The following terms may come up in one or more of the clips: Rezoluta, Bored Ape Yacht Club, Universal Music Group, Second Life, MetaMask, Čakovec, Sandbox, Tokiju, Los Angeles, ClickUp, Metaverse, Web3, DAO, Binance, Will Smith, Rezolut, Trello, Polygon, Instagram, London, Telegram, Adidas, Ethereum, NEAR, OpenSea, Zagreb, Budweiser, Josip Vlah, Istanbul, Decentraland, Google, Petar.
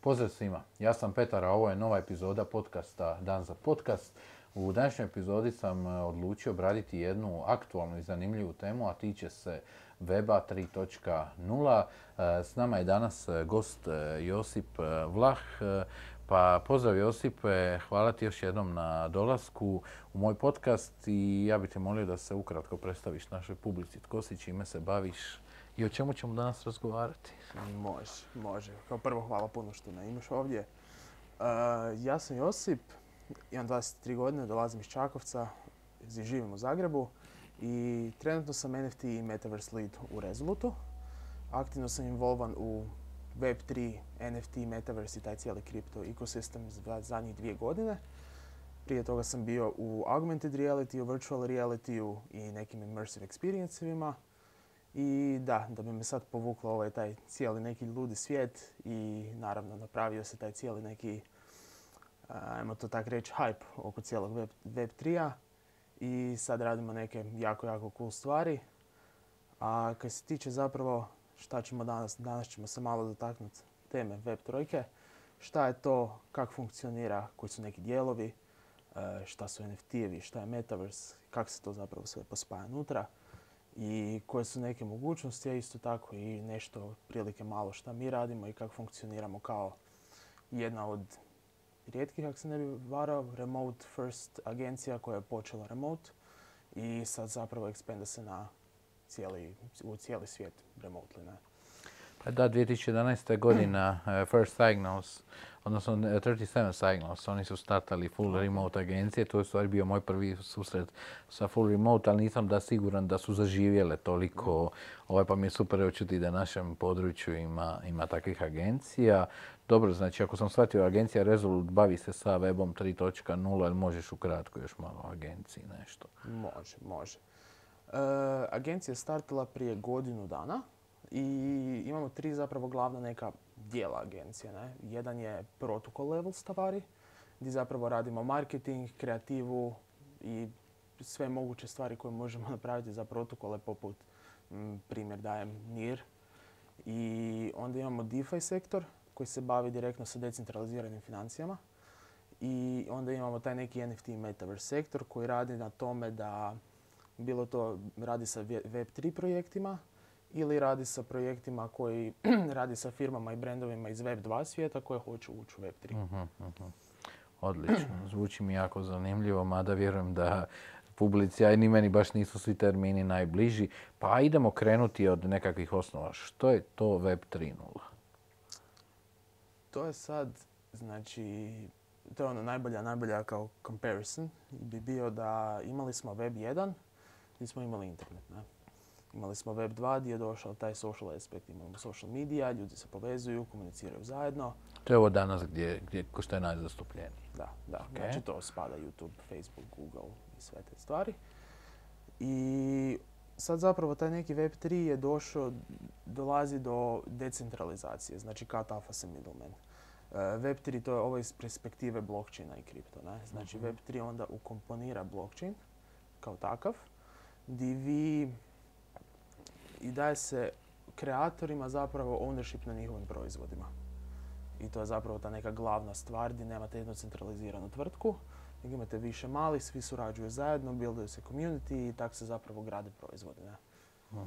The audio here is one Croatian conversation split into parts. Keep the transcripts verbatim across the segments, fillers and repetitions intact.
Pozdrav svima, ja sam Petar, a ovo je nova epizoda podcasta Dan za podcast. U današnjoj epizodi sam odlučio obraditi jednu aktualnu i zanimljivu temu, a tiče se Weba tri točka nula. S nama je danas gost Josip Vlah. Pa pozdrav Josipe, hvala ti još jednom na dolasku u moj podcast i ja bih te molio da se ukratko predstaviš našoj publici. Tko si, čime se baviš i o čemu ćemo danas razgovarati? Može, može. Kao prvo, hvala puno što me imaš ovdje. Uh, ja sam Josip, imam dvadeset tri godine, dolazim iz Čakovca, živim u Zagrebu i trenutno sam en ef te i Metaverse lead u Rezolutu. Aktivno sam involvan u web tri, en ef te, Metaverse i taj cijeli kripto ekosistem za zadnjih dvije godine. Prije toga sam bio u augmented reality, u virtual reality i nekim immersive experience-evima. I da, da bi me sad povuklo ovaj taj cijeli neki ludi svijet i naravno napravio se taj cijeli neki, ajmo to tako reći, hype oko cijelog web, web tri-a i sad radimo neke jako, jako cool stvari. A kad se tiče zapravo šta ćemo danas, danas ćemo se malo dotaknuti teme web tri-ke, šta je to, kako funkcionira, koji su neki dijelovi, šta su en ef te-evi, šta je Metaverse, kako se to zapravo sve pospaja unutra. I koje su neke mogućnosti, a isto tako i nešto prilike malo šta mi radimo i kako funkcioniramo kao jedna od rijetkih, ako se ne bi varao, remote first agencija koja je počela remote i sad zapravo ekspanda se na cijeli, u cijeli svijet remotely. Ne? Pa da, dvije tisuće jedanaeste. godina First Signals, odnosno trideset sedam Signals, oni su startali full remote agencije. To je stvari bio moj prvi susret sa full remote, ali nisam da siguran da su zaživjele toliko. Ovaj, pa mi je super očuti da našem području ima, ima takvih agencija. Dobro, znači ako sam shvatio, agencija Resolute bavi se sa webom tri točka nula, ali možeš ukratko još malo o agenciji nešto? Može, može. E, agencija je startala prije godinu dana. I imamo tri zapravo glavna neka dijela agencije. Ne? Jedan je protokol level stvari, gdje zapravo radimo marketing, kreativu i sve moguće stvari koje možemo napraviti za protokole, poput, m, primjer dajem, NEAR. I onda imamo DeFi sektor koji se bavi direktno sa decentraliziranim financijama. I onda imamo taj neki en ef te Metaverse sektor koji radi na tome da bilo to radi sa web tri projektima, ili radi sa projektima koji radi sa firmama i brendovima iz web dva svijeta koje hoću ući u web tri. Uh-huh, uh-huh. Odlično. Zvuči mi jako zanimljivo, mada vjerujem da publici, a ni meni baš nisu svi termini najbliži. Pa idemo krenuti od nekakvih osnova. Što je to web tri točka nula? To je sad, znači, to je ono najbolja, najbolja kao comparison bi bio da imali smo web jedan i smo imali internet. Ne? Imali smo web dva gdje je došao taj social aspekt, imamo social media, ljudi se povezuju, komuniciraju zajedno. To je ovo danas gdje, gdje što je najzastupljeniji. Da, da. Okay. Znači to spada YouTube, Facebook, Google i sve te stvari. I sad zapravo taj neki web tri je došao, dolazi do decentralizacije, znači cut off as a middleman. web tri to je ovo iz perspektive blockchaina i kripto. Ne? Znači mm-hmm. web tri onda ukomponira blockchain kao takav, gdje vi i daje se kreatorima zapravo ownership na njihovim proizvodima. I to je zapravo ta neka glavna stvar gdje nemate jednu centraliziranu tvrtku, nego imate više malih, svi surađuju zajedno, buildaju se community i tako se zapravo grade proizvode. Uh-huh.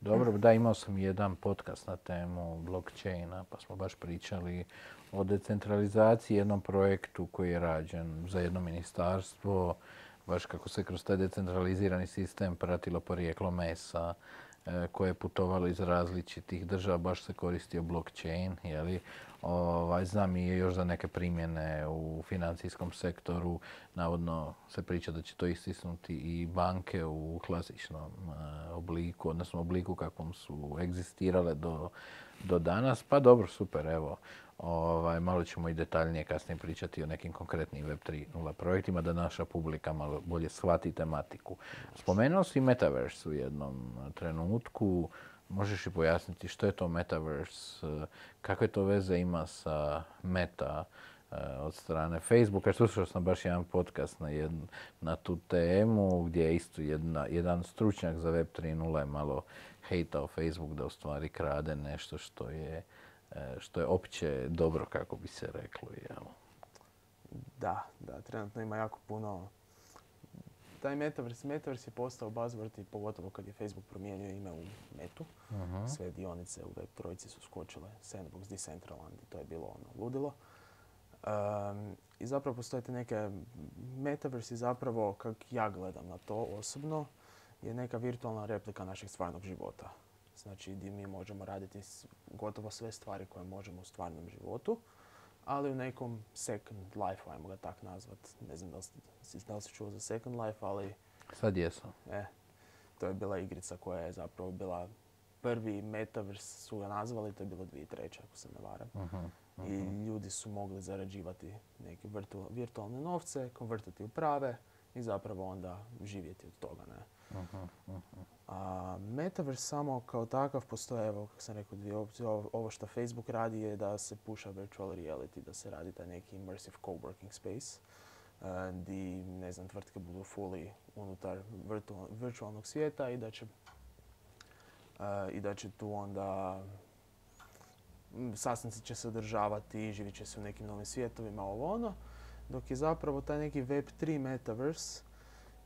Dobro, da, imao sam jedan podcast na temu blockchaina pa smo baš pričali o decentralizaciji, jednom projektu koji je rađen za jedno ministarstvo, baš kako se kroz taj decentralizirani sistem pratilo porijeklo mesa e, koje je putovalo iz različitih država, baš se koristio blockchain. Jeli? Ovaj, znam i još za neke primjene u financijskom sektoru. Navodno se priča da će to istisnuti i banke u klasičnom e, obliku, odnosno obliku kakvom su egzistirale do, do danas. Pa dobro, super, evo. Ovaj, malo ćemo i detaljnije kasnije pričati o nekim konkretnim web tri točka nula projektima da naša publika malo bolje shvati tematiku. Spomenuo si Metaverse u jednom trenutku. Možeš i pojasniti što je to Metaverse, kakve to veze ima sa Meta od strane Facebooka. Slušao sam baš jedan podcast na, jednu, na tu temu gdje je isto jedna, jedan stručnjak za web tri točka nula je malo hejtao Facebook da u stvari krade nešto što je što je opće dobro, kako bi se reklo. Da, da, trenutno ima jako puno. Taj Metaverse, Metaverse je postao buzzword i pogotovo kad je Facebook promijenio ime u Metu. Uh-huh. Sve dionice u Web tri su skočile, Sandbox, Decentraland i to je bilo ono ludilo. Um, I zapravo postoje te neke Metaverse, zapravo kako ja gledam na to osobno, je neka virtualna replika našeg stvarnog života. Znači gdje mi možemo raditi gotovo sve stvari koje možemo u stvarnom životu, ali u nekom Second Life, ajmo ga tako nazvati. Ne znam da li, da li si čuo za Second Life, ali... Sad jesam. Eh, to je bila igrica koja je zapravo bila prvi Metaverse, su ga nazvali, to je bilo dvije tisuće treće ako se ne varam. Uh-huh, uh-huh. I ljudi su mogli zarađivati neke virtu, virtualne novce, konvertiti u prave i zapravo onda živjeti od toga. Ne? Uh-huh, uh-huh. A Metaverse samo kao takav postoje, evo, kako sam rekao, dvije opcije. Ovo što Facebook radi je da se puša virtual reality, da se radi taj neki immersive coworking space, uh, di, ne znam, tvrtke budu fully unutar virtual, virtualnog svijeta i da će, uh, i da će tu onda sastanci će se održavati, živit će se u nekim novim svijetovima, ovo ono, dok je zapravo taj neki Web tri Metaverse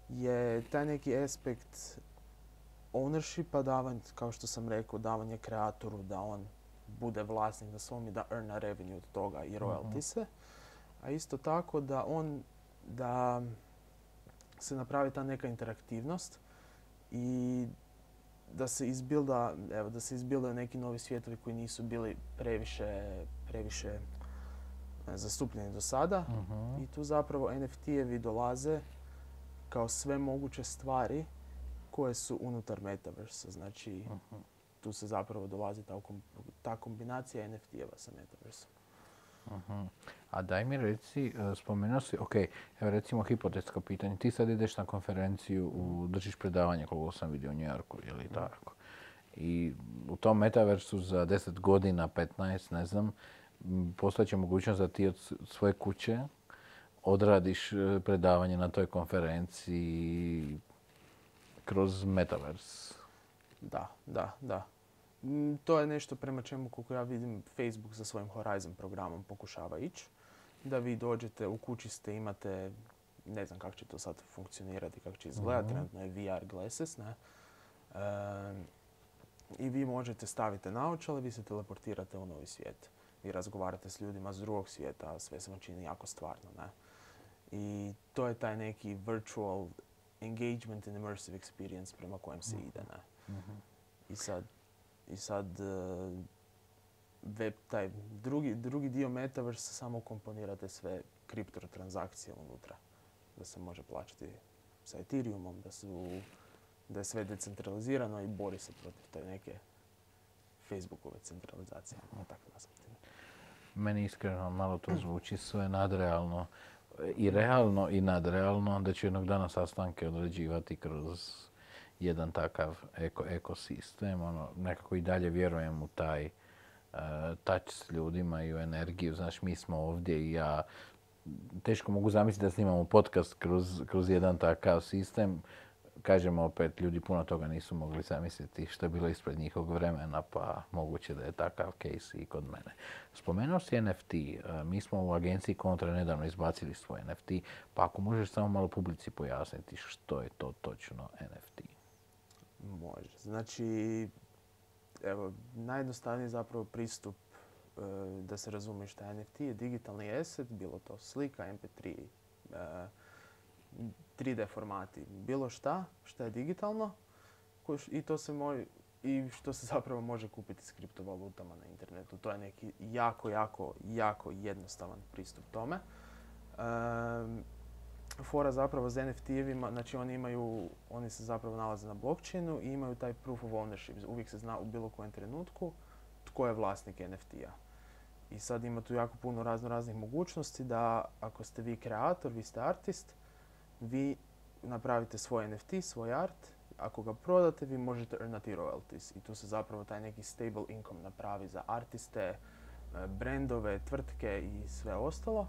je taj neki aspekt ownershipa, davanje, kao što sam rekao, davanje kreatoru da on bude vlasnik na svom i da earna revenue od toga i royalties-e. A isto tako da on, da se napravi ta neka interaktivnost i da se izbilda, evo, da se izbildaju neki novi svijetovi koji nisu bili previše, previše zastupljeni do sada. Uh-huh. I tu zapravo en ef ti-evi dolaze kao sve moguće stvari koje su unutar Metaversa. Znači, uh-huh, tu se zapravo dolazi ta, ta kombinacija en ef ti-eva sa Metaversom. Uh-huh. A daj mi reci, spomenuo si, ok, evo recimo hipotetsko pitanje. Ti sad ideš na konferenciju, u, držiš predavanje, koliko sam vidio u New Yorku ili tako. I u tom Metaversu za deset godina, petnaest, ne znam, postojeća mogućnost da ti od svoje kuće odradiš predavanje na toj konferenciji kroz Metaverse. Da, da, da. To je nešto prema čemu, koliko ja vidim, Facebook sa svojim Horizon programom pokušava ići. Da vi dođete, u kući ste, imate, ne znam kako će to sad funkcionirati, kako će izgledati, trenutno je ve er glasses, ne? E, I vi možete staviti naočale, vi se teleportirate u novi svijet. Vi razgovarate s ljudima s drugog svijeta, a sve se vam čini jako stvarno, ne? I to je taj neki virtual engagement and immersive experience prema kojem se ide, ne? Mm-hmm. I sad, i sad uh, web, taj drugi, drugi dio Metaverse samo komponirate sve kriptotransakcije unutra. Da se može plaćati sa Ethereumom, da, su, da je sve decentralizirano i bori se protiv te neke Facebookove centralizacije. No, tako nazvati. Meni iskreno malo to zvuči sve nadrealno. I realno i nadrealno, da ću jednog dana sastanke određivati kroz jedan takav eko, ekosistem. Ono, nekako i dalje vjerujem u taj uh, touch s ljudima i u energiju. Znaš, mi smo ovdje i ja teško mogu zamisliti da snimamo podcast kroz, kroz jedan takav sistem. Kažemo opet, ljudi puno toga nisu mogli zamisliti što je bilo ispred njihovog vremena, pa moguće da je takav case i kod mene. Spomenuo si en ef ti, mi smo u agenciji Kontra nedavno izbacili svoj en ef ti, pa ako možeš samo malo publici pojasniti što je to točno en ef ti? Može. Znači, evo, najjednostavniji zapravo pristup e, da se razumije što je en ef ti je digitalni asset, bilo to slika, em pe tri, e, tri de formati, bilo šta što je digitalno i, to se moj, i što se zapravo može kupiti s kriptovalutama na internetu. To je neki jako, jako, jako jednostavan pristup tome. Um, fora zapravo za en ef ti-evima, znači oni, imaju, oni se zapravo nalaze na blockchainu i imaju taj proof of ownership. Uvijek se zna u bilo kojem trenutku tko je vlasnik en ef ti-a. I sad ima tu jako puno razno raznih mogućnosti da ako ste vi kreator, vi ste artist, vi napravite svoj en ef ti, svoj art, ako ga prodate, vi možete earnati royalties. I tu se zapravo taj neki stable income napravi za artiste, brendove, tvrtke i sve ostalo.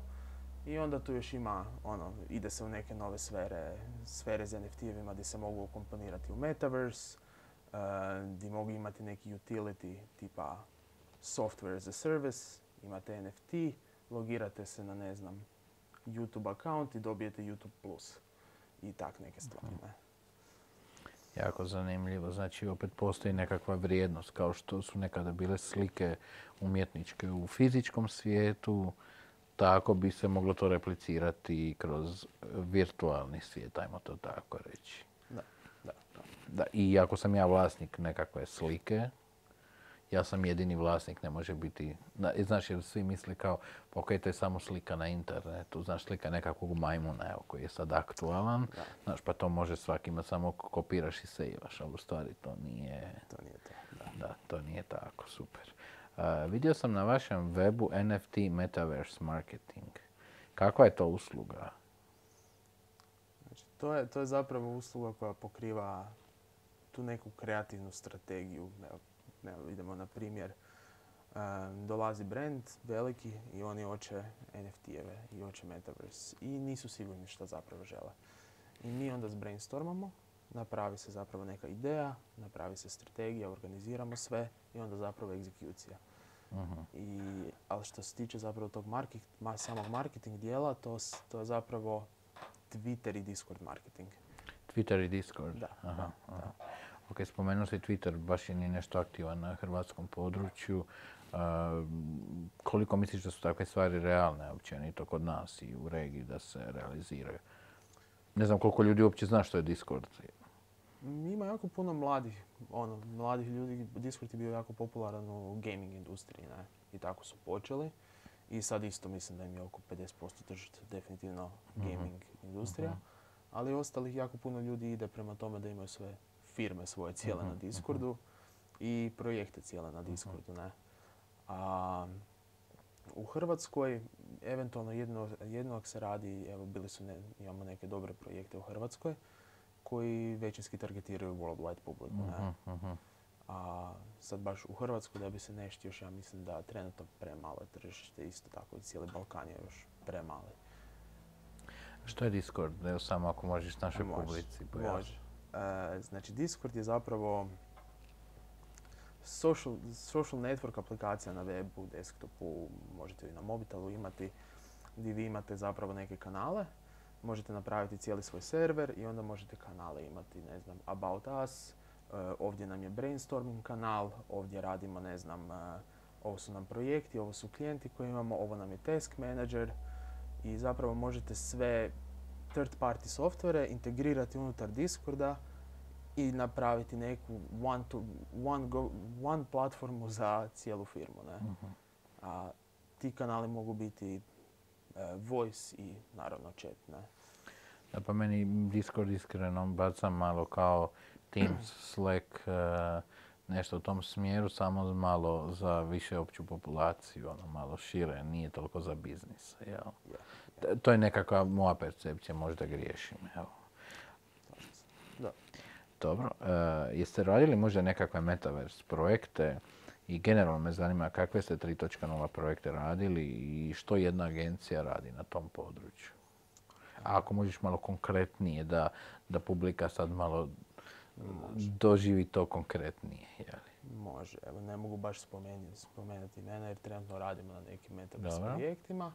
I onda tu još ima, ono, ide se u neke nove sfere, sfere s en ef ti-evima gdje se mogu komponirati u Metaverse, uh, gdje mogu imati neki utility tipa software as a service, imate en ef te, logirate se na, ne znam, YouTube account i dobijete YouTube Plus i tak neke stvari. Ne? Jako zanimljivo. Znači, opet postoji nekakva vrijednost, kao što su nekada bile slike umjetničke u fizičkom svijetu, tako bi se moglo to replicirati kroz virtualni svijet, ajmo to tako reći. Da, da, da. Da, i ako sam ja vlasnik nekakve slike, ja sam jedini vlasnik, ne može biti... Znaš, jer svi misle kao, pa okej, to je samo slika na internetu, znaš, slika nekakvog majmuna, evo, koji je sad aktualan, da. Znaš, pa to može svaki imati, samo kopiraš i sejvaš, ali u stvari to nije... To nije to, da. Da, to nije tako, super. Uh, vidio sam na vašem webu en ef te Metaverse marketing. Kakva je to usluga? Znači, to je, to je zapravo usluga koja pokriva tu neku kreativnu strategiju. Evo, Evo, idemo na primjer, e, dolazi brand veliki i oni hoće en ef te-eve i hoće Metaverse i nisu sigurni što zapravo žele. I mi onda brainstormamo, napravi se zapravo neka ideja, napravi se strategija, organiziramo sve i onda zapravo egzekucija. Uh-huh. I, ali što se tiče zapravo tog market, ma, samog marketing dijela, to, to je zapravo Twitter i Discord marketing. Twitter i Discord? Da. Aha, da, aha. Da. Ok, spomenuo si Twitter, baš je nije nešto aktivan na hrvatskom području. Uh, koliko misliš da su takve stvari realne općenito kod nas i u regiji da se realiziraju? Ne znam koliko ljudi uopće zna što je Discord. Ima jako puno mladih, ono, mladih ljudi. Discord je bio jako popularan u gaming industriji, ne? I tako su počeli. I sad isto mislim da im je oko pedeset posto tržišta definitivno gaming mm-hmm. industrija. Mm-hmm. Ali ostalih jako puno ljudi ide prema tome da imaju sve firme svoje cijele uh-huh, na Discordu uh-huh. i projekte cijele na Discordu. Ne? A, u Hrvatskoj, eventualno jedno, jedno ako se radi, evo, bili su ne, imamo neke dobre projekte u Hrvatskoj koji većinski targetiraju worldwide publiku. Ne? Uh-huh. A, sad baš u Hrvatskoj da bi se nešto još, ja mislim da trenutno premalo tržište, isto tako i cijeli Balkan je još premali. Što je Discord? Evo samo ako možeš našoj može, publici pojasniti. Uh, znači, Discord je zapravo social, social network aplikacija na webu, desktopu, možete i na mobitelu imati, gdje vi imate zapravo neke kanale. Možete napraviti cijeli svoj server i onda možete kanale imati, ne znam, About Us, uh, ovdje nam je brainstorming kanal, ovdje radimo, ne znam, uh, ovo su nam projekti, ovo su klijenti koje imamo, ovo nam je task manager i zapravo možete sve third-party softvere integrirati unutar Discorda i napraviti neku one, to, one, go, one platformu za cijelu firmu. Ne? Uh-huh. A ti kanali mogu biti uh, voice i naravno chat. Ne? Da, pa meni Discord iskreno baca malo kao Teams, Slack, uh, nešto u tom smjeru, samo malo za više opću populaciju, ono malo šire, nije toliko za biznis. Jel? Yeah. To je nekakva moja percepcija, možda griješim. Jel? Da. Dobro. E, jeste radili možda nekakve Metaverse projekte i generalno me zanima kakve ste tri točka nula projekte radili i što jedna agencija radi na tom području. A ako možeš malo konkretnije da, da publika sad malo može doživi to konkretnije, jeli? Može. Evo, ne mogu baš spomenuti, spomenuti imena jer trenutno radimo na nekim Metaverse Dobar. projektima,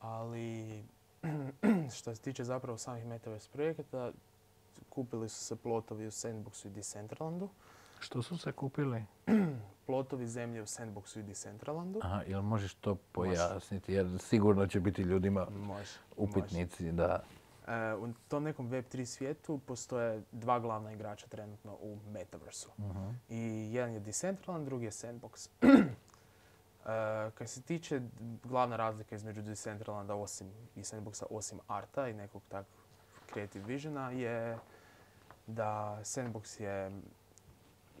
ali što se tiče zapravo samih Metaverse projekata, kupili su se plotovi u Sandboxu i Decentralandu. Što su se kupili? Plotovi zemlje u Sandboxu i Decentralandu. Aha, jel možeš to pojasniti? Može. Jer sigurno će biti ljudima može, upitnici. Može. Da. Uh, u tom nekom web tri svijetu postoje dva glavna igrača trenutno u Metaversu. Uh-huh. I jedan je Decentraland, drugi je Sandbox. uh, kad se tiče glavna razlika između Decentralanda osim, i Sandboxa osim arta i nekog tak creative visiona je da Sandbox je,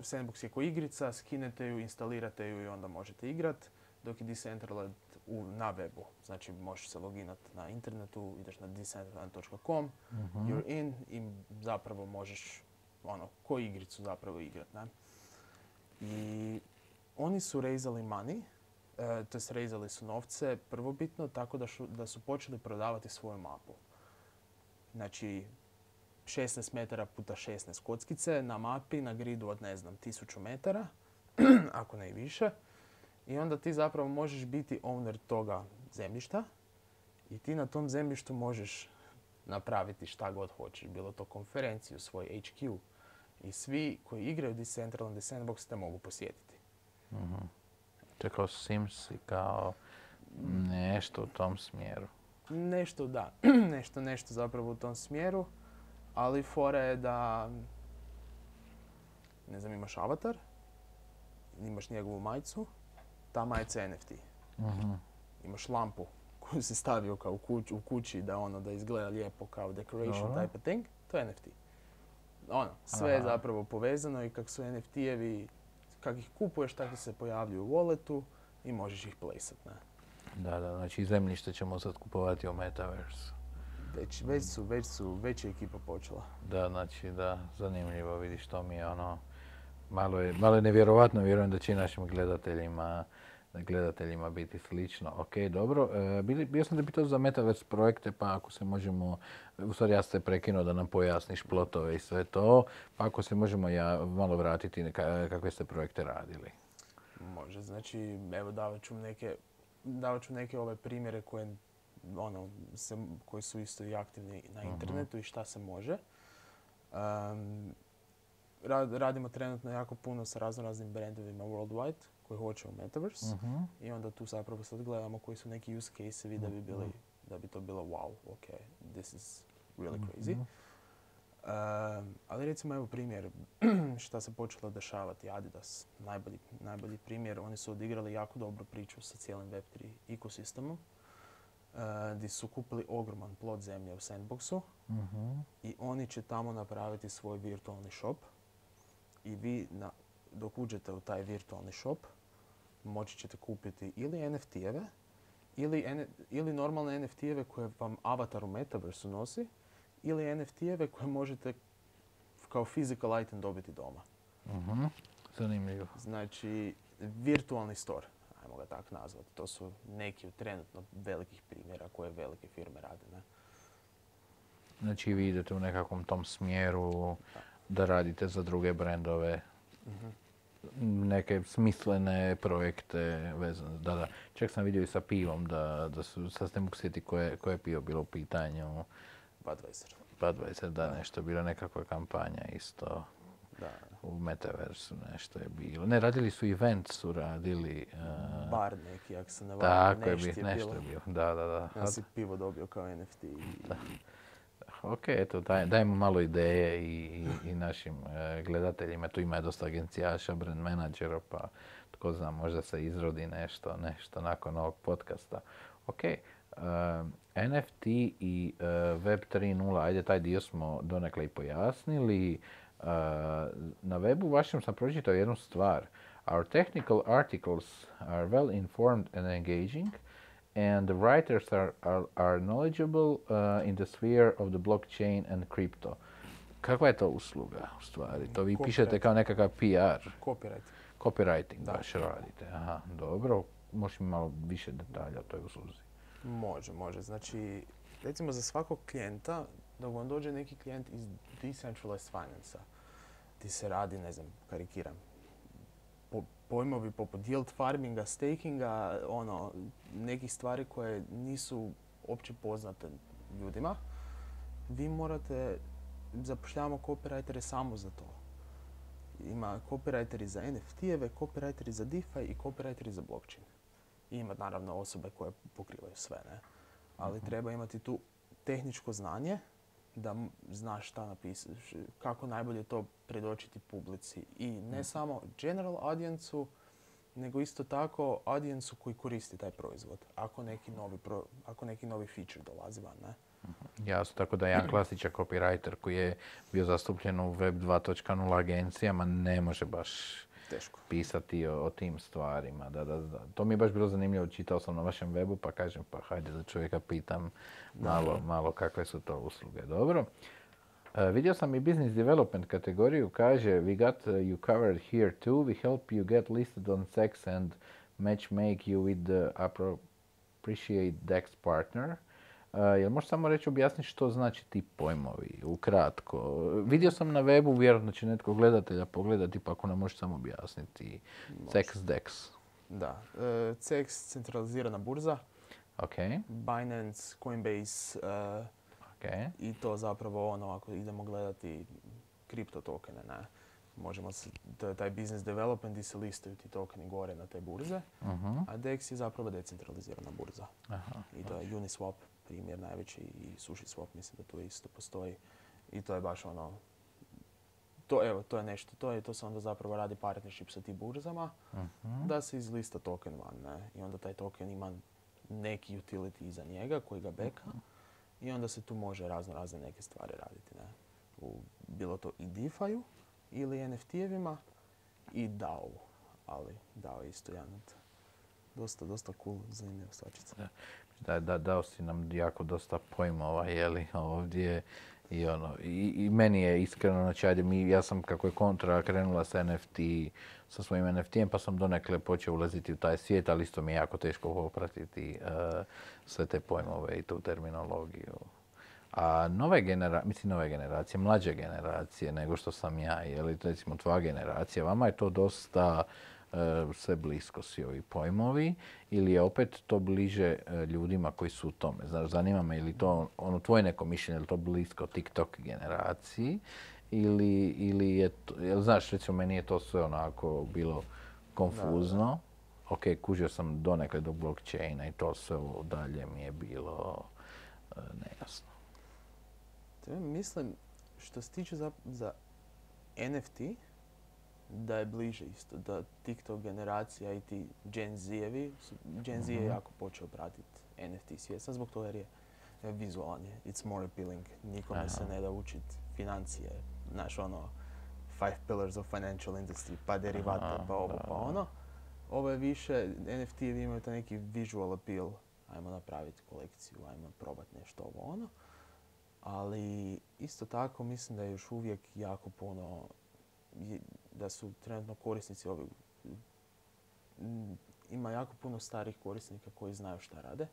Sandbox je ko igrica, skinete ju, instalirate ju i onda možete igrati, dok je Decentraland U, na webu. Znači, možeš se loginati na internetu, ideš na decentraland točka com, uh-huh. you're in i zapravo možeš ono, ko igricu zapravo igrati. Ne? I oni su rezali money, e, to jest rezali su novce prvobitno tako da, šu, da su počeli prodavati svoju mapu. Znači, šesnaest metara puta šesnaest kockice na mapi na gridu od, ne znam, tisuću metara, ako ne i više. I onda ti zapravo možeš biti owner toga zemljišta i ti na tom zemljištu možeš napraviti šta god hoćeš. Bilo to konferenciju, svoj H Q. I svi koji igraju Decentraland i Sandbox te mogu posjetiti. Mm-hmm. To je kao Sims i kao nešto u tom smjeru. Nešto da, nešto, nešto zapravo u tom smjeru. Ali fora je da, ne znam, imaš avatar, imaš njegovu majicu, ta majica je N F T. Mm-hmm. Imaš lampu koju si stavio kao u, kuć, u kući da ono da izgleda lijepo kao decoration mm-hmm. type of thing, to je N F T. Ono, sve Aha. je zapravo povezano i kako su N F T-evi, kako ih kupuješ, tako se pojavljuju u walletu i možeš ih placeat. Da, da, znači zemljište ćemo sad kupovati u Metaverse. Već, već su, već su, već je ekipa počela. Da, znači da, zanimljivo, vidiš, to mi je ono, malo je, malo je nevjerovatno, vjerujem da će našim gledateljima, gledateljima biti slično. Ok, dobro, e, bili, bio sam da bi to za Metaverse projekte, pa ako se možemo, u stvari ja se prekinuo da nam pojasniš plotove i sve to, pa ako se možemo ja malo vratiti kakve ste projekte radili. Može, znači, evo davat ću neke, davat ću neke ove primjere koje ono, se, koji su isto i aktivni na internetu uh-huh. i šta se može. Um, rad, radimo trenutno jako puno sa razno raznim brendovima worldwide koji hoće u Metaverse uh-huh. i onda tu zapravo sad gledamo koji su neki use case-evi da bi, bili, da bi to bilo wow, ok, this is really crazy. Uh-huh. Um, ali recimo evo primjer šta se počelo dešavati, Adidas, najbolji, najbolji primjer. Oni su odigrali jako dobru priču sa cijelim web tri ekosistemom. Uh, gdje su kupili ogroman plot zemlje u Sandboxu uh-huh. i oni će tamo napraviti svoj virtualni shop. I vi na, dok uđete u taj virtualni shop moći ćete kupiti ili N F T-eve ili, ili normalne N F T-eve koje vam avatar u Metaversu nosi ili N F T-eve koje možete kao physical item dobiti doma. Uh-huh. Zanimljivo. Znači virtualni store. Ajmo ga tako nazvati. To su neki od trenutno velikih primjera koje velike firme rade. Ne? Znači vi idete u nekakvom tom smjeru da, da radite za druge brendove, mm-hmm. neke smislene projekte vezane. Da, da. Čak sam vidio i sa pivom, da, da su, sad ne mogu sjetiti koje, koje je pivo bilo u pitanju. Budweiser. Budweiser, da, da. Nešto, bila nekakva kampanja isto. Da. U Metaversu nešto je bilo. Ne, radili su event, su radili... Uh, Bar neki, ako se ne varam, nešto je, bi, je nešto bilo. Bio. Da, da, da. Ja si pivo dobio kao N F T. Da. Ok, eto, daj, dajmo malo ideje i, i, i našim uh, gledateljima. Tu ima dosta agencijaša, brand menadžera, pa tko zna, možda se izrodi nešto, nešto nakon ovog podcasta. Ok. Uh, N F T i uh, Web tri točka nula, ajde, taj dio smo donekle i pojasnili. Uh, na webu vašem sam pročitao jednu stvar. Our technical articles are well informed and engaging, and the writers are, are, are knowledgeable uh, in the sphere of the blockchain and crypto. Kakva je to usluga u stvari? To vi pišete kao nekakav P R. Copywriting. Copywriting, da, baš radite. Aha, dobro. Možeš mi malo više detalja o toj usluzi? Može, može. Znači, recimo za svakog klijenta, dok vam dođe neki klijent iz Decentralized Finance-a, ti se radi, ne znam, karikiram, po, pojmovi poput yield farminga, stakinga, ono, nekih stvari koje nisu opće poznate ljudima, vi morate, zapošljavamo copywritere samo za to. Ima copywriteri za N F T-eve, copywriteri za DeFi i copywriteri za blockchain. I ima naravno osobe koje pokrivaju sve, ne? Ali uh-huh. treba imati tu tehničko znanje da znaš šta napisaš, kako najbolje to predočiti publici. I ne mm. samo general audience-u, nego isto tako audience-u koji koristi taj proizvod, ako neki novi, pro, ako neki novi feature dolazi van. Ne? Jasno, tako da jedan klasičan copywriter koji je bio zastupljen u Web dva točka nula agencijama ne može baš teško pisati o, o tim stvarima. Da, da, da. To mi je baš bilo zanimljivo, čitao sam na vašem webu pa kažem pa hajde da čovjeka pitam malo, malo kakve su to usluge. Dobro. E, vidio sam i business development kategoriju, kaže we got you covered here too, we help you get listed on sex and match make you with the appreciate dex partner. Uh, jel možeš samo reći, objasniti što znači ti pojmovi, ukratko? Vidio sam na webu, vjerojatno će netko gledatelja pogledati, pa ako nam možeš samo objasniti. Može. Sex Dex. Da. E, C X, centralizirana burza. Okay. Binance, Coinbase. E, okay. I to zapravo ono, ako idemo gledati kripto tokene, ne? Možemo se, taj business development gdje se listaju ti tokeni gore na te burze. Uh-huh. A D E X je zapravo decentralizirana burza. Aha, i to je Uniswap primjer najveći i SushiSwap, mislim da tu isto postoji. I to je baš ono, to, evo, to je nešto, to, je, to se onda zapravo radi partnership sa tim burzama, uh-huh, da se izlista token van, ne? I onda taj token ima neki utility iza njega koji ga beka, uh-huh, i onda se tu može razno razne neke stvari raditi, ne? U, bilo to i DeFi-u ili N F T-evima i DAO, ali DAO je isto jedan od dosta, dosta cool, zanimljiva stvačica. Da, da, dao si nam jako dosta pojmova, jeli, ovdje i ono, i, i meni je iskreno, znači, ajde, mi, ja sam kako je kontra krenula sa N F T, sa svojim N F T-em, pa sam donekle počeo ulaziti u taj svijet, ali isto mi je jako teško popratiti uh, sve te pojmove i tu terminologiju. A nove generacije, mislim nove generacije, mlađe generacije nego što sam ja, jeli, recimo tvoja generacija, vama je to dosta uh, sve blisko svi ovi pojmovi ili je opet to bliže uh, ljudima koji su u tome? Znači, zanima me ili to, ono, tvoje neko mišljenje, je li to blisko TikTok generaciji ili, ili je to, jel, znaš, recimo meni je to sve onako bilo konfuzno. Da, da. Ok, kužio sam donekle do blockchaina i to sve dalje mi je bilo uh, nejasno. Mislim, što se tiče za, za N F T, da je bliže isto, da TikTok generacija i ti Gen Z-evi, Gen Z je jako počeo pratiti N F T svijet, sam zbog toga jer je vizualan je, it's more appealing, nikome aha, se ne da učiti financije, znaš ono, five pillars of financial industry, pa derivata, pa ovo, pa ono. Ovo je više, N F T-evi imaju taj neki visual appeal, ajmo napraviti kolekciju, ajmo probati nešto ovo, ono. Ali isto tako mislim da je još uvijek jako puno, da su trenutno korisnici ovi, ima jako puno starih korisnika koji znaju šta rade,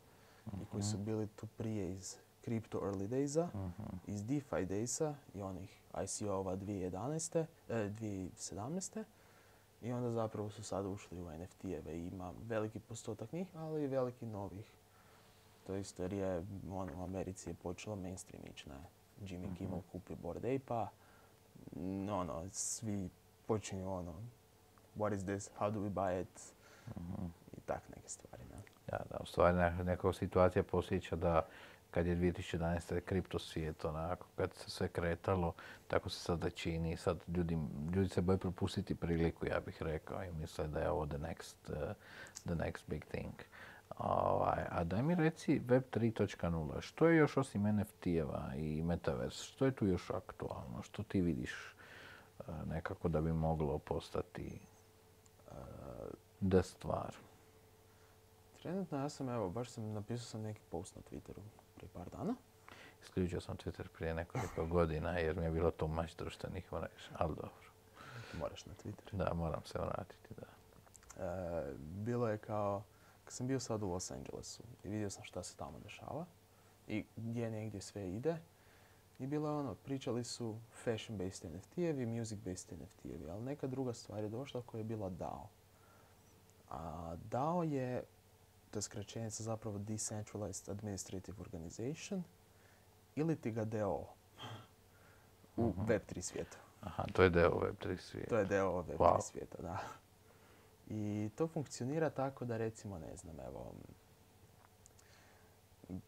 uh-huh, i koji su bili tu prije iz Crypto Early Days-a, uh-huh, iz DeFi Days-a i onih I C O-ova dvije tisuće jedanaeste, eh, dvije tisuće sedamnaeste i onda zapravo su sad ušli u N F T-eve i ima veliki postotak njih, ali i veliki novih. To isto jer je ono, u Americi je počelo mainstream ići, ne? Jimmy, mm-hmm, Kimmel kupi Bored Ape-a, ono, svi počinju ono, what is this, how do we buy it, mm-hmm, i tak neke stvari. Ne? Ja, da, u stvari neka situacija posjeća da kad je dvije tisuće jedanaeste kripto svijet, onako, kad se sve kretalo, tako se sada čini. Sad ljudi, ljudi se boje propustiti priliku, ja bih rekao, i misle da je ovo the next, uh, the next big thing. Ovaj, a daj mi reci Web tri točka nula, što je još osim N F T-eva i Metaverse, što je tu još aktualno? Što ti vidiš nekako da bi moglo postati uh, da stvar? Trenutno ja sam, evo, baš sam napisao sam neki post na Twitteru prije par dana. Isključio sam Twitter prije nekoliko godina jer mi je bilo to mać društvenih mreža, ali dobro. Moraš na Twitter. Da, moram se vratiti, da. Uh, bilo je kao... Kad sam bio sad u Los Angelesu i vidio sam šta se tamo dešava i gdje negdje sve ide. I bilo je ono, pričali su fashion-based N F T-evi, music-based N F T-evi, ali neka druga stvar je došla koja je bila DAO. A DAO je, to je skraćenica zapravo Decentralized Administrative Organization, ili ti ga D O u uh-huh. Web tri svijetu. Aha, to je D O Web tri svijeta. To je D O Web tri wow. svijeta, da. I to funkcionira tako da recimo, ne znam, evo,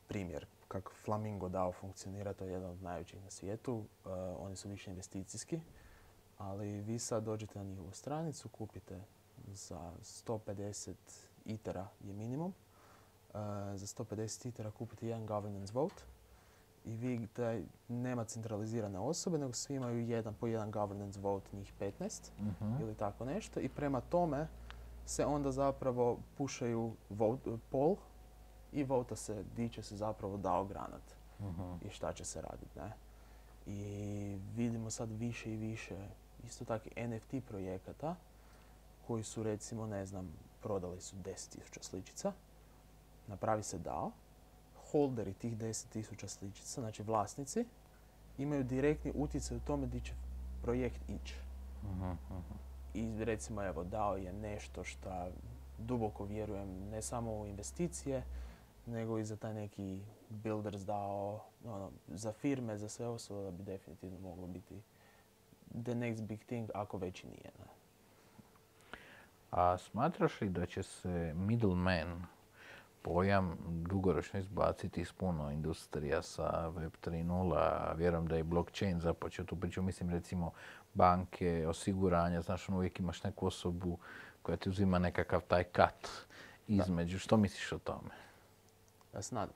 primjer kako Flamingo DAO funkcionira, to je jedan od najvećih na svijetu. Uh, oni su više investicijski, ali vi sad dođete na njihovu stranicu, kupite za sto pedeset itera je minimum. Uh, za sto pedeset itera kupite jedan governance vote i vi taj, nema centralizirane osobe, nego svi imaju jedan po jedan governance vote, njih petnaest uh-huh. ili tako nešto i prema tome se onda zapravo pušaju vote, poll i vota se, diče se zapravo DAO granat uh-huh. i šta će se raditi, ne? I vidimo sad više i više isto tako N F T projekata koji su recimo, ne znam, prodali su deset tisuća sličica, napravi se DAO, holderi tih deset tisuća sličica, znači vlasnici, imaju direktni utjecaj u tome gdje će projekt ići. Uh-huh. I recimo evo DAO je nešto što duboko vjerujem ne samo u investicije, nego i za taj neki builders dao, ono, za firme, za sve osobe da bi definitivno moglo biti the next big thing, ako već i nije. Ne? A smatraš li da će se middleman pojam dugoročno izbaciti iz puno industrija sa web tri nula? Vjerujem da je blockchain započeo tu priču. Mislim, recimo, banke, osiguranja, znaš, ono, uvijek imaš neku osobu koja ti uzima nekakav taj kat između. Da. Što misliš o tome? Ja se nadam.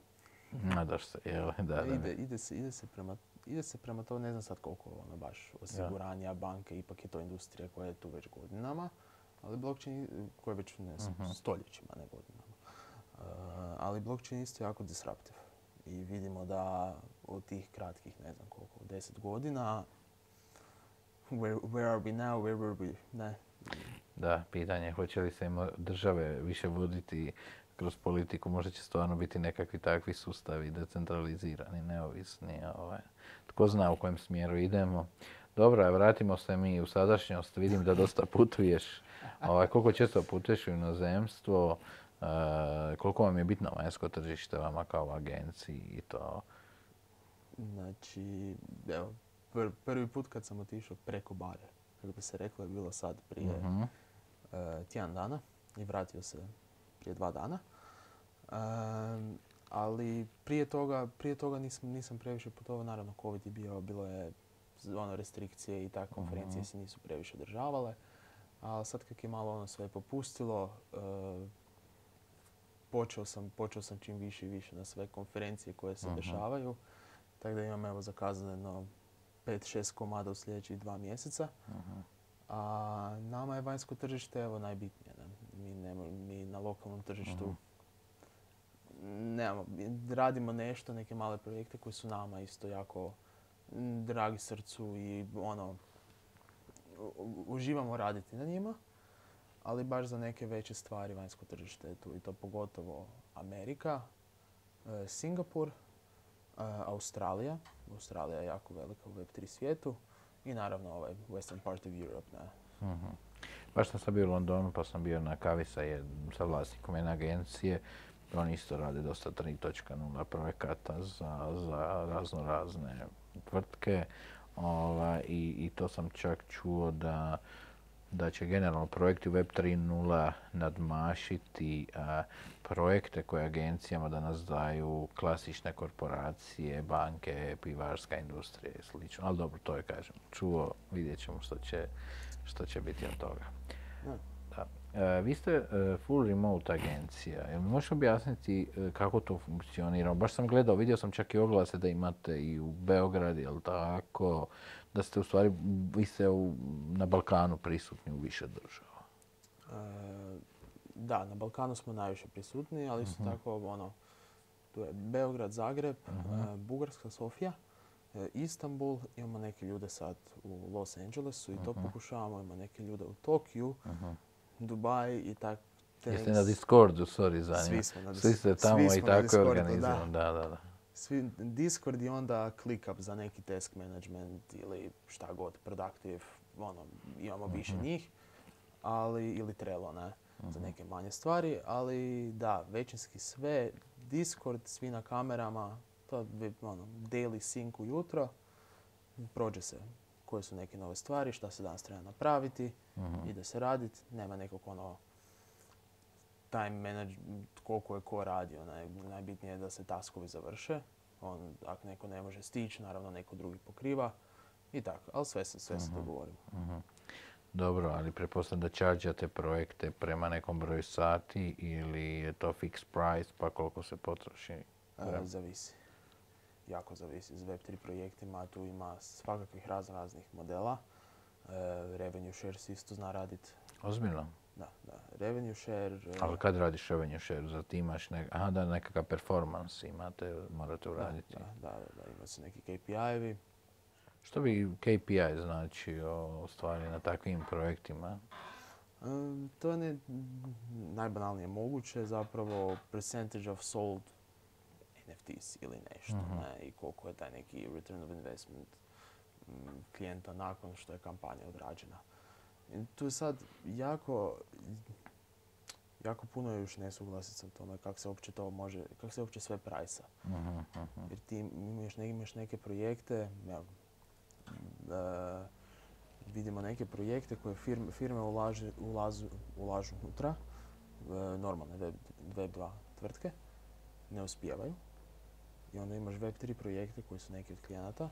Nadaš se, jel? Da, da, ide, ide, se, ide, se prema, ide se prema to, ne znam sad koliko, ono, baš osiguranja, da, banke, ipak je to industrija koja je tu već godinama, ali blockchain, koja je već, ne znam, uh-huh, stoljećima, ne godinama. Uh, ali blockchain isto je jako disruptiv. I vidimo da od tih kratkih, ne znam koliko, deset godina, where, where are we now, where were we? Ne. Da, pitanje hoće li se države više voditi kroz politiku, možda će stvarno biti nekakvi takvi sustavi decentralizirani, neovisni. Ovaj. Tko zna u kojem smjeru idemo. Dobro, vratimo se mi u sadašnjost. Vidim da dosta putuješ. Ovaj, koliko često putuješ u inozemstvo, uh, koliko vam je bitno vanjsko tržište vama kao agenciji i to? Znači, evo, pr- prvi put kad sam otišao preko bare, kako bi se reklo, je bilo sad prije uh-huh. uh, tjedan dana i vratio se prije dva dana. Um, ali prije toga, prije toga nisam, nisam previše putovao. Naravno, COVID je bio, bilo je ono, restrikcije i tako, konferencije uh-huh. se nisu previše održavale. Ali sad kako je malo ono sve popustilo, uh, počeo, sam, počeo sam čim više i više na sve konferencije koje se uh-huh. dešavaju. Tako da imam, evo, zakazano pet šest komada u sljedećih dva mjeseca. Uh-huh. A nama je vanjsko tržište, evo, najbitnije. Mi, ne, mi na lokalnom tržištu uh-huh. nemamo, radimo nešto, neke male projekte koji su nama isto jako dragi srcu i ono, uživamo raditi na njima, ali baš za neke veće stvari vanjsko tržište je tu, i to pogotovo Amerika, e, Singapur, e, Australija. Australija je jako velika u web tri svijetu i naravno ovaj Western part of Europe. Ne? Uh-huh. Baš sam bio u Londonu pa sam bio na kavi sa, jed, sa vlasnikom jedne agencije. Oni isto rade dosta tri točka nula projekata za, za razno razne tvrtke. Ova, i, i to sam čak čuo da, da će generalno projekti web tri nula nadmašiti a, projekte koje agencijama danas daju klasične korporacije, banke, pivarska industrija i slično. Ali dobro, to je, kažem, čuo, vidjet ćemo što će, što će biti od toga. Da. E, vi ste e, full remote agencija. Jel mi možeš objasniti e, kako to funkcionira? Baš sam gledao, vidio sam čak i oglase da imate i u Beogradu, jel tako? Da ste u stvari, vi ste u, na Balkanu prisutni u više država. E, da, na Balkanu smo najviše prisutni, ali isto uh-huh. tako, ono, tu je Beograd, Zagreb, uh-huh. e, Bugarska, Sofija, Istanbul, imamo neke ljude sad u Los Angelesu i to uh-huh. pokušavamo, imamo neke ljude u Tokiju, uh-huh. Dubai i tako. Jeste na Discordu, sorry za njim. Svi smo na Discordu. Svi ste tamo i tako organizirani. Da, da, da. Svi, Discord je onda ClickUp za neki task management ili šta god, productive, ono, imamo više uh-huh. njih, ali, ili Trello, ne, uh-huh. za neke manje stvari, ali da, većinski sve, Discord, svi na kamerama, to bi, ono, daily sync ujutro, prođe se koje su neke nove stvari, šta se danas treba napraviti, uh-huh. ide se raditi, nema nekog ono time management, koliko je ko radio. Naj, najbitnije je da se taskovi završe, on, ako neko ne može stići, naravno neko drugi pokriva i tako, ali sve se, sve se uh-huh. dogovorimo. Uh-huh. Dobro, ali pretpostavljam da čarđate projekte prema nekom broju sati ili je to fixed price pa koliko se potroši? A, zavisi. Jako zavisi. S web tri projektima tu ima svakakvih razno raznih modela. E, revenue share se isto zna raditi. Ozbiljno? Da, da. Revenue share... Ali kad radiš revenue share, za ti imaš nek... Aha, da, nekakav performance imate, morate uraditi. Da, da, da, da. Ima se neki K P I-evi. Što bi K P I znači o stvari na takvim projektima? E, to je ne... najbanalnije moguće, zapravo percentage of sold N F Ts ili nešto, uh-huh. ne, i koliko je taj neki return of investment m, klijenta nakon što je kampanja odrađena. I tu je sad jako, jako puno je još nesuglasica u tome kako se uopće to može, kako se uopće sve prajsa. Uh-huh, uh-huh. Jer ti imaš, ne, imaš neke projekte, ja, da vidimo neke projekte koje firme, firme ulaži, ulazu, ulažu unutra, normalne web, web dva tvrtke, ne uspijevaju. I onda imaš web tri projekte koji su neki od klijenata,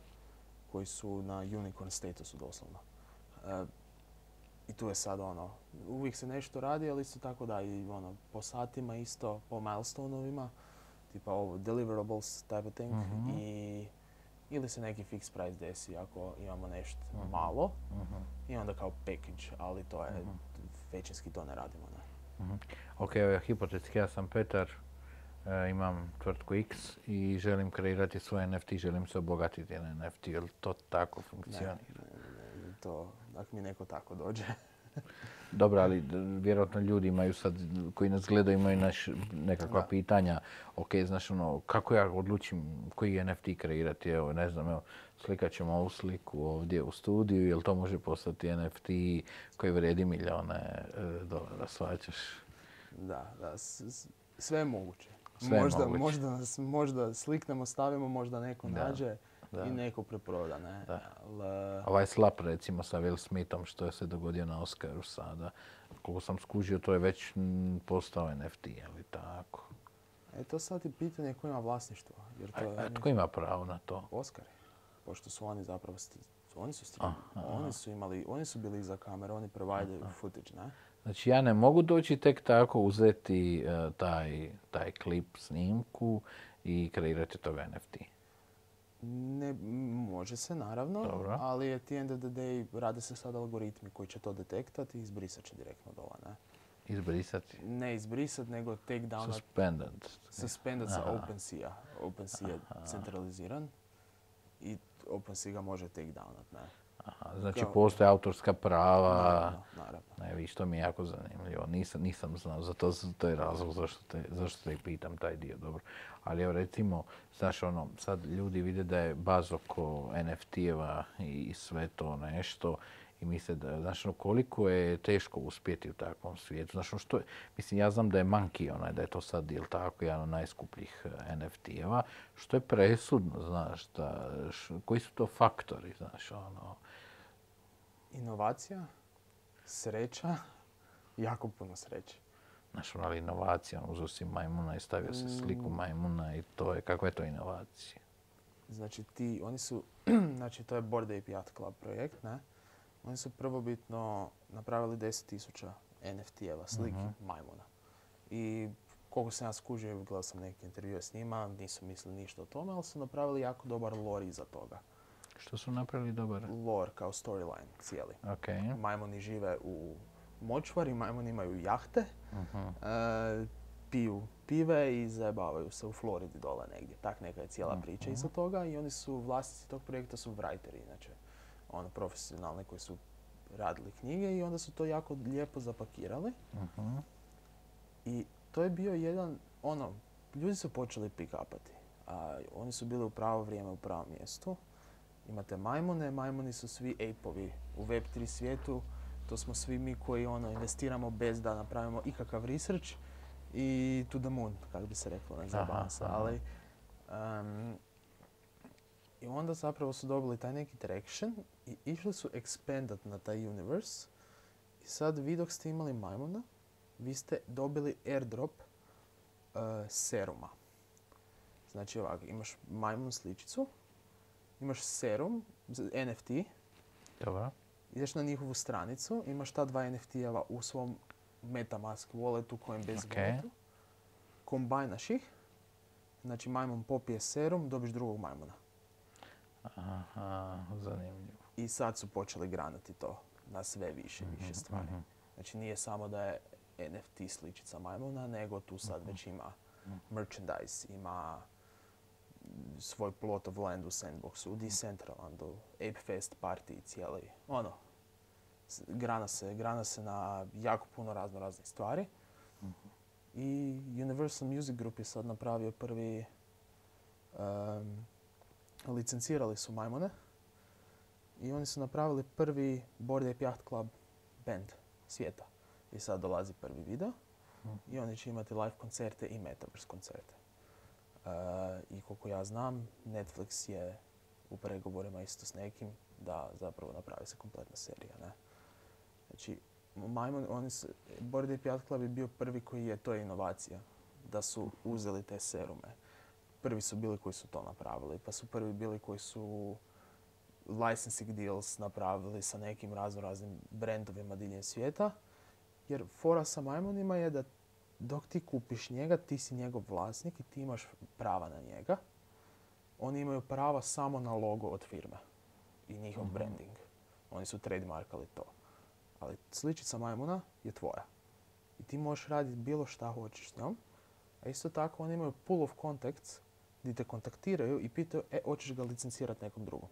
koji su na unicorn statusu doslovno. E, I tu je sad ono, uvijek se nešto radi, ali isto tako da i ono, po satima isto, po milestone-ovima, tipa ovo deliverables type of thing, mm-hmm. i, ili se neki fixed price desi ako imamo nešto mm-hmm. malo, mm-hmm. i onda kao package, ali to je, mm-hmm. većinski to ne radimo. Ne? Mm-hmm. Ok, evo ja hipotetski, ja sam Petar, e, imam tvrtku X i želim kreirati svoj en ef te, želim se obogatiti na en ef te, jel to tako funkcionira? Ne, ne, ne, to... Ako mi neko tako dođe. Dobro, ali vjerojatno ljudi imaju sad, koji nas gledaju, imaju naš, nekakva da. pitanja. Ok, znaš ono, kako ja odlučim koji en ef te kreirati? Evo, ne znam, evo, slikat ćemo ovu sliku ovdje u studiju, jel to može postati en ef te koji vredi milijone dolara, shvaćaš? Da, da, sve je moguće. Sve možda, je moguće. Možda, možda sliknemo, stavimo, možda neko da. nađe. Da. I neko preproda, ne? Da. L... Ovaj slap recimo sa Will Smithom što je se dogodio na Oscaru sada, koliko sam skužio, to je već postao en ef te, ali tako. E to sad je pitanje ko ima vlasništvo. Jer to a, a tko ima pravo na to? Oscari, pošto su oni zapravo, sti... oni su stri... oni su imali, oni su bili iza kamere, oni providaju footage, ne? Znači ja ne mogu doći tek tako uzeti uh, taj, taj klip, snimku i kreirati toga en ef te. Ne, može se naravno, Dobro. ali at the end of the day rade se sad algoritmi koji će to detektati i izbrisat će direktno dola, ne? Izbrisati? Ne izbrisat, nego take down... Suspended. Suspended sa OpenSea. OpenSea je centraliziran i OpenSea ga može take downat, ne? Aha, znači Kao... postoje autorska prava. Naravno, naravno. Ne, vi, što mi je jako zanimljivo. Nisam, nisam znao, zato to je razlog zašto te, zašto te pitam taj dio. Dobro. Ali evo recimo, znaš ono, sad ljudi vide da je baz oko en ef te-eva i sve to nešto i misle da, znaš ono, koliko je teško uspjeti u takvom svijetu. Znaš ono, što je, mislim, ja znam da je Monkey, onaj, da je to sad, jel tako, jedan od najskupljih en ef te-eva, što je presudno, znaš, da, š, koji su to faktori, znaš ono. Inovacija, sreća, jako puno sreće. Znaš, ali inovacija, uzeo si majmuna i stavio se sliku majmuna i to je, kakva je to inovacija? Znači ti, oni su, znači to je Bored Ape Yacht Club projekt, ne? Oni su prvobitno napravili deset tisuća en ef te-eva, slike mm-hmm. majmuna. I koliko sam ja skužio, gledao sam neke intervjue s njima, nisu mislili ništa o tome, ali su napravili jako dobar lore iza toga. Što su napravili dobar? Lore, kao storyline cijeli. Okay. Majmuni žive u močvari, majmuni imaju jahte, uh-huh. e, piju pive i zajebavaju se u Floridi dole negdje. Tak neka je cijela priča uh-huh. iza toga i oni su vlasnici tog projekta, su writeri inače. Ono, profesionalni koji su radili knjige i onda su to jako lijepo zapakirali. Uh-huh. I to je bio jedan, ono, ljudi su počeli pick-upati. A, oni su bili u pravo vrijeme, u pravom mjestu. Imate majmune, majmuni su svi ape-ovi u web tri svijetu. To smo svi mi koji ono, investiramo bez da napravimo ikakav research i to the moon, kako bi se reklo, ne zabavam se. Ali, um, i onda zapravo su dobili taj neki traction i išli su expandat na taj universe. I sad vi dok ste imali majmuna, vi ste dobili airdrop uh, seruma. Znači ovako, imaš majmun sličicu, imaš serum, en ef te. Dobro. Ideš na njihovu stranicu, imaš ta dva en ef te-eva u svom MetaMask walletu, Coinbase okay. walletu. Kombajnaš ih, znači majmun popije serum, dobiš drugog majmuna. Aha, zanimljivo. I sad su počeli granati to na sve više i mm-hmm, više stvari. Mm-hmm. Znači nije samo da je en ef te sličica majmuna, nego tu sad mm-hmm. već ima mm-hmm. merchandise, ima svoj plot of land u Sandboxu, u Decentralandu, Ape Fest partiji cijeli, ono, grana se, grana se na jako puno razno raznih stvari. Mm-hmm. I Universal Music Group je sad napravio prvi, um, licencirali su majmune i oni su napravili prvi Bored Ape Yacht Club band svijeta. I sad dolazi prvi video i oni će imati live koncerte i Metaverse koncerte. Uh, I koliko ja znam, Netflix je u pregovorima isto s nekim da zapravo napravi se kompletna serija. Ne? Znači, Majmon, oni su, Bored Ape Yacht Club je bio prvi koji je, to je inovacija, da su uzeli te serume. Prvi su bili koji su to napravili, pa su prvi bili koji su licensing deals napravili sa nekim razno raznim brendovima diljem svijeta. Jer fora sa majmonima je da dok ti kupiš njega, ti si njegov vlasnik i ti imaš prava na njega. Oni imaju prava samo na logo od firme i njihov mm-hmm. branding. Oni su trademarkali to. Ali sličica majmuna je tvoja. I ti možeš raditi bilo šta hoćeš s njom. A isto tako oni imaju pool of contacts gdje te kontaktiraju i pitaju e, hoćeš ga licencirati nekom drugom.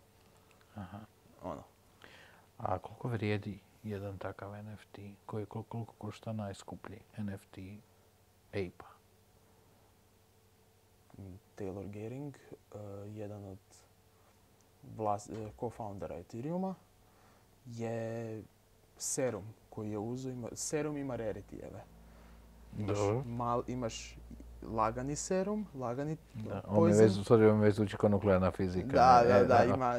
Aha. Ono. A koliko vrijedi jedan takav en ef te? Koji, koliko, koliko košta najskuplji en ef te ape-a? Taylor Gehring, uh, jedan od vlas, uh, co-foundera Ethereuma, je serum koji je uzu. Ima, serum ima rarity-eve. Imaš, mal, imaš lagani serum, lagani poizan. Sorry, on me vezući kao nuklearna fizika. Da, da, da, e, ima,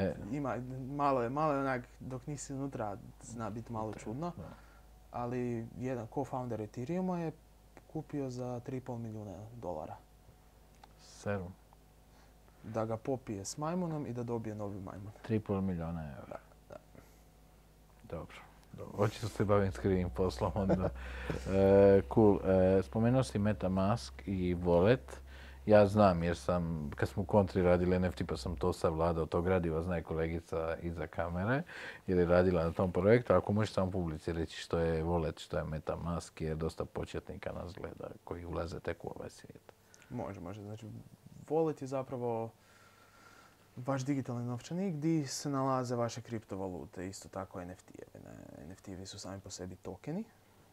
e. ima malo je, malo je onak, dok nisi unutra zna biti malo čudno. Da. Ali jedan co-founder Ethereuma je kupio za tri i pol milijuna dolara. Serum? Da ga popije s majmunom i da dobije novi majmun. tri i pol milijuna eura. Da, da. Dobro. Očito se bavim skrivim poslom onda. E, cool. E, spomenuo si MetaMask i Wallet. Ja znam jer sam, kad smo u kontri radili en ef te pa sam to savladao, tog gradiva zna i kolegica iza kamere jer je radila na tom projektu. Ako možeš samo publici reći što je Wallet, što je MetaMask jer dosta početnika nas gleda koji ulaze tek u ovaj svijet. Može, može. Znači, Wallet je zapravo vaš digitalni novčanik gdje se nalaze vaše kriptovalute, isto tako en ef te-evi. en ef te-evi su sami po sebi tokeni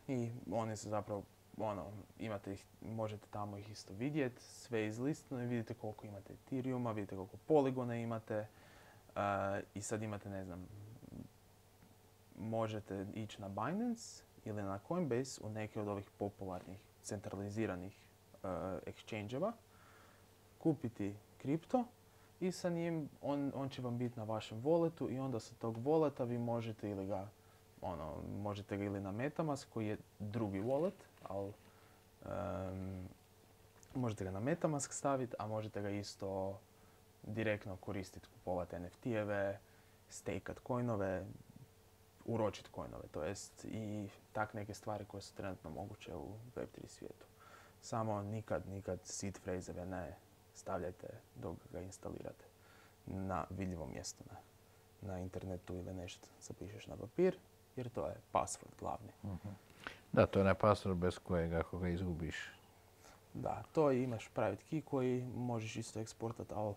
i oni se zapravo, ono, imate ih, možete tamo ih isto vidjeti, sve izlistano i vidite koliko imate Ethereuma, vidite koliko Polygona imate uh, i sad imate, ne znam, možete ići na Binance ili na Coinbase u neke od ovih popularnih, centraliziranih uh, exchange-eva, kupiti kripto i sa njim on, on će vam biti na vašem walletu i onda sa tog walleta vi možete ili ga, ono, možete ga ili na MetaMask koji je drugi wallet, ali um, možete ga na MetaMask staviti, a možete ga isto direktno koristiti, kupovati en ef te-eve, stakeat coinove, uročit coinove, to jest i tak neke stvari koje su trenutno moguće u web tri svijetu. Samo nikad, nikad seed phrase-eve ne stavljajte dok ga instalirate na vidljivo mjesto, na, na internetu ili nešto zapišeš na papir, jer to je password glavni. Uh-huh. Da, to je onaj password bez kojega ako ga izgubiš. Da, to je, imaš private key koji možeš isto eksportati, ali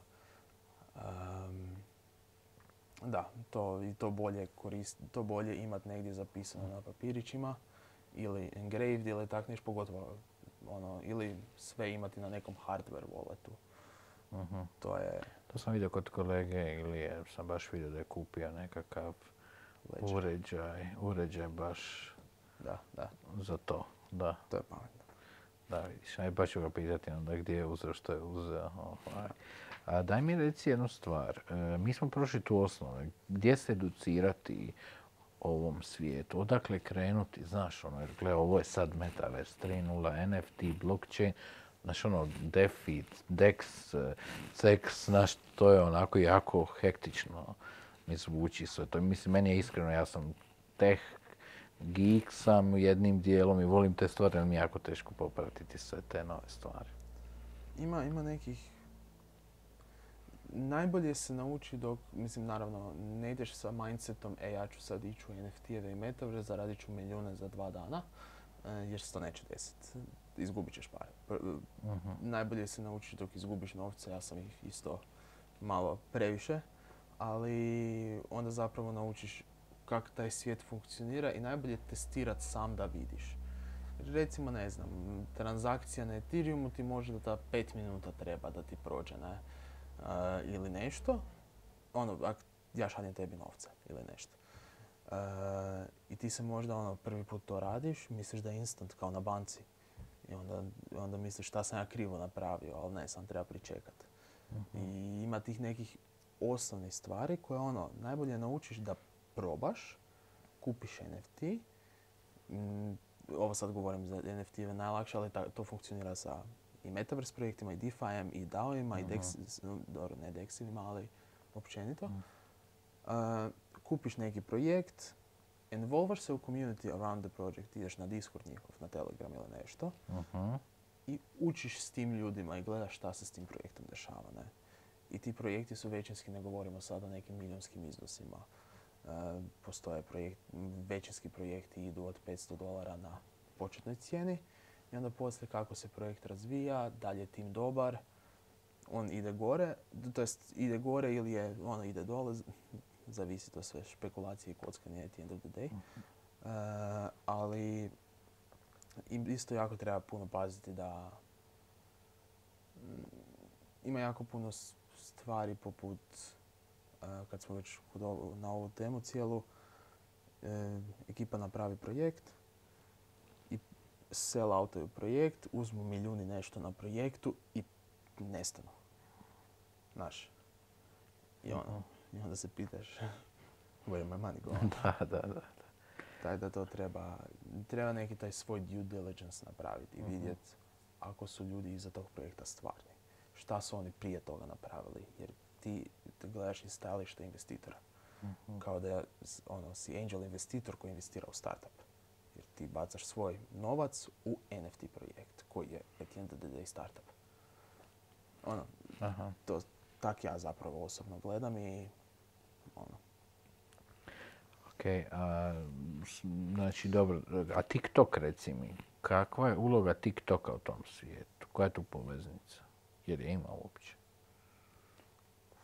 um, da, to, i to bolje, bolje imati negdje zapisano uh-huh. na papirićima ili engraved ili tako nešto, pogotovo ono, ili sve imati na nekom hardware walletu. Uh-huh. To je... To sam vidio kod kolege ili je, sam baš vidio da je kupio nekakav Leđa. uređaj, uređaj baš da, da. za to. Da. To je pametno. Da, vidiš, aj baš ću ga pitati onda gdje je uzeo, što je uzeo. Ovaj. A daj mi reci jednu stvar, e, mi smo prošli tu osnovu, gdje se educirati ovom svijetu, odakle krenuti, znaš, ono, jer gle, ovo je sad Metaverse tri nula, en ef te, blockchain, znaš, ono, DeFi, Dex, Sex, znaš, to je onako jako hektično mi zvuči sve to. Mislim, meni je iskreno, ja sam tech, geek sam jednim dijelom i volim te stvari, ali mi je jako teško popratiti sve te nove stvari. Ima, ima nekih... Najbolje se nauči dok, mislim, naravno, ne ideš sa mindsetom e, ja ću sad ići u en ef te-eve i Metaverse, zaradit ću milijune za dva dana, jer se to neće desiti. Izgubit ćeš pare. Uh-huh. Najbolje se nauči dok izgubiš novce, ja sam ih isto malo previše, ali onda zapravo naučiš kako taj svijet funkcionira i najbolje testirati sam da vidiš. Recimo, ne znam, transakcija na Ethereumu ti možda da pet minuta treba da ti prođe, ne? Uh, ili nešto, ono, ak ja šaljem tebi novce ili nešto. Uh, I ti se možda ono, prvi put to radiš, misliš da je instant kao na banci. I onda, onda misliš šta sam ja krivo napravio, ali ne, sam treba pričekati. Uh-huh. I ima tih nekih osnovnih stvari koje ono, najbolje naučiš da probaš, kupiš en ef te. Mm, ovo sad govorim za en ef te-ve najlakše, ali ta, to funkcionira sa i Metaverse projektima, i DeFi-em, i dao-ima, uh-huh. i Dex, dobro, ne Dexima, ali općenito. Uh-huh. Uh, kupiš neki projekt, involvaš se u community around the project, ideš na Discord njihov, na Telegram ili nešto uh-huh. i učiš s tim ljudima i gledaš šta se s tim projektom dešava. Ne? I ti projekti su većinski, ne govorimo sad o nekim milijunskim iznosima. Uh, postoje projekt, većinski projekti idu od petsto dolara na početnoj cijeni i onda poslije kako se projekt razvija, dalje je tim dobar, on ide gore, to jest ide gore ili je, ono ide dole, zavisi to sve špekulacije i kockanje at the end of the day. Uh, ali isto jako treba puno paziti da ima jako puno stvari poput, uh, kad smo već na ovu temu cijelu, uh, ekipa napravi projekt i sell-outaju projekt, uzmu milijuni nešto na projektu i nestanu. Znaš, i ono. I onda se pitaš, where my money goes? Da, da, da. Taj da to treba, treba neki taj svoj due diligence napraviti i mm-hmm. vidjeti ako su ljudi iza tog projekta stvarni. Šta su oni prije toga napravili, jer ti gledaš iz stajališta investitora. Mm-hmm. Kao da ono, si angel investitor koji investira u startup. Jer ti bacaš svoj novac u en ef te projekt koji je at the end of the day startup. Ono, aha. To, tak ja zapravo osobno gledam i ono. Okej, okay, znači dobro, a TikTok reci mi, kakva je uloga TikToka u tom svijetu? Koja je tu poveznica? Jer je ima uopće.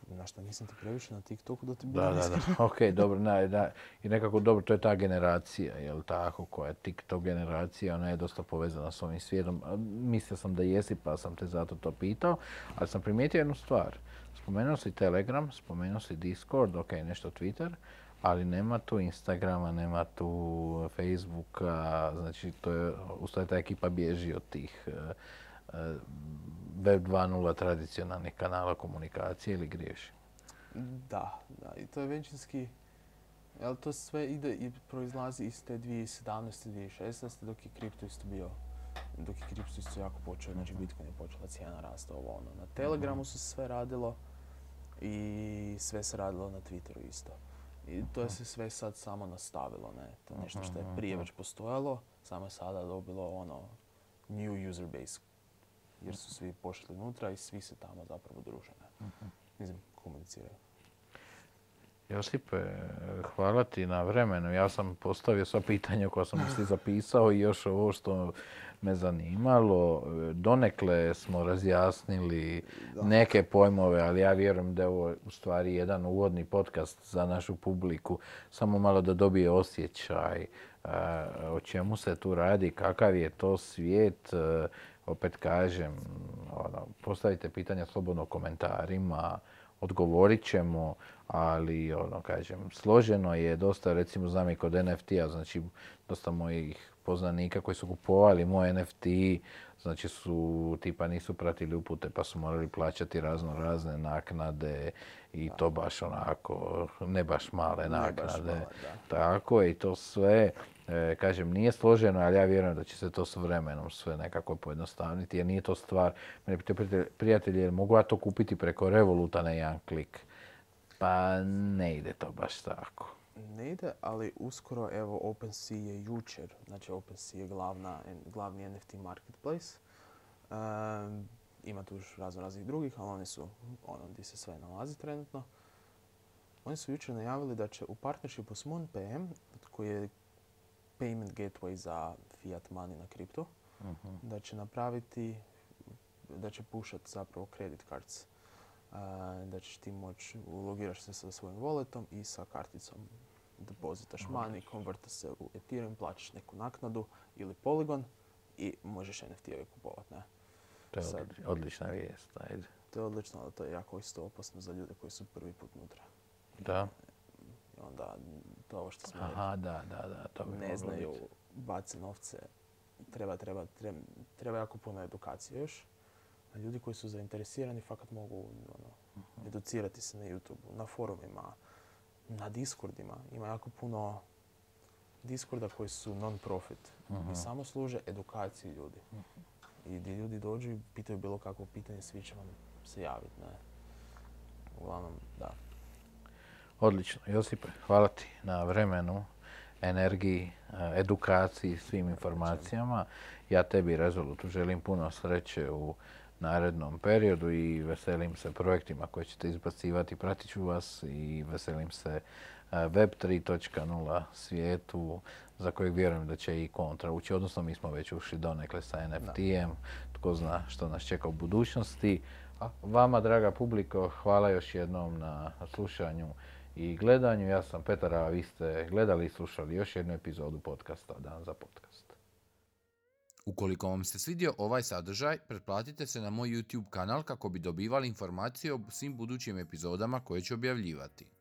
Na što nisam ti previše na TikToku da ti bilo da, da, da. Okej, okay, dobro, na, na, i nekako dobro, to je ta generacija, jel tako, koja je TikTok generacija, ona je dosta povezana s ovim svijetom. Mislio sam da jesi, pa sam te zato to pitao, ali sam primijetio jednu stvar. Spomenuo si Telegram, spomenuo si Discord, ok, nešto Twitter, ali nema tu Instagrama, nema tu Facebooka, znači to je, ustaje ta ekipa bježi od tih uh, web dva nula tradicionalnih kanala komunikacije ili griješi? Da, da, i to je većinski, jel to sve ide i proizlazi iz te dvije tisuće sedamnaeste, dvije tisuće šesnaeste dok je kripto isto bio. Dok je kripto isto jako počeo, znači Bitcoin je počela cijena rasta, ovo ono. Na Telegramu se sve radilo i sve se radilo na Twitteru isto. I to je se sve sad samo nastavilo, ne? To je nešto što je prije već postojalo, samo je sada dobilo ono new user base. Jer su svi pošli unutra i svi se tamo zapravo druže, ne? Mislim, komuniciraju. Josipe, hvala ti na vremenu. Ja sam postavio sva pitanja koja sam si zapisao i još ovo što me zanimalo. Donekle smo razjasnili neke pojmove, ali ja vjerujem da je ovo u stvari jedan uvodni podcast za našu publiku. Samo malo da dobije osjećaj a, o čemu se tu radi, kakav je to svijet. A, opet kažem, ono, postavite pitanja slobodno u komentarima. Odgovorit ćemo, ali ono kažem, složeno je dosta, recimo znam i kod en ef te-a, znači dosta mojih poznanika koji su kupovali moj en ef te, znači su tipa nisu pratili upute pa su morali plaćati razno razne naknade i to baš onako, ne baš male naknade. Baš male, tako je i to sve. E, kažem, nije složeno, ali ja vjerujem da će se to s vremenom sve nekako pojednostavniti, jer nije to stvar. Mene pitaju prijatelji, jer mogu ja to kupiti preko Rezoluta na jedan klik? Pa ne ide to baš tako. Ne ide, ali uskoro, evo, OpenSea je jučer, znači OpenSea je glavna, glavni en ef te marketplace. E, ima tu još razno raznih drugih, ali oni su ono gdje se sve nalazi trenutno. Oni su jučer najavili da će u partnershipu s MonPM, koji je payment gateway za fiat money na kriptu, uh-huh. da će napraviti, da će pušati zapravo credit cards. Uh, da ćeš ti moći, ulogiraš se sa svojim walletom i sa karticom depozitaš money, konverta se u Ethereum, plaćaš neku naknadu ili Polygon i možeš en ef te-ove kupovati. Ne? To je sad, odlična vijest. Ajde. To je odlično, ali to je jako isto opasno za ljude koji su prvi put unutra. Da. I onda to ovo što smo... Aha, da, da, da, to bi ne znaju, baci novce. Treba, treba, treba, treba jako puno edukacije još. Ljudi koji su zainteresirani fakat mogu ono, educirati se na YouTube, na forumima, na Discordima. Ima jako puno Discorda koji su non-profit uh-huh. i samo služe edukaciji ljudi. Uh-huh. I gdje ljudi dođu i pitaju bilo kakvo pitanje, svi će vam se javiti. Ne? Uglavnom, da. Odlično. Josipe, hvala ti na vremenu, energiji, edukaciji, svim informacijama. Ja tebi, Rezolutu, želim puno sreće u narednom periodu i veselim se projektima koje ćete izbacivati. Pratit ću vas i veselim se web tri točka nula svijetu za kojeg vjerujem da će i kontra ući. Odnosno, mi smo već ušli donekle sa en ef tijem. Tko zna što nas čeka u budućnosti. A vama, draga publiko, hvala još jednom na slušanju i gledanju. Ja sam Petar, a vi ste gledali i slušali još jednu epizodu podcasta Dan za podcast. Ukoliko vam se svidio ovaj sadržaj, pretplatite se na moj YouTube kanal kako bi dobivali informacije o svim budućim epizodama koje ću objavljivati.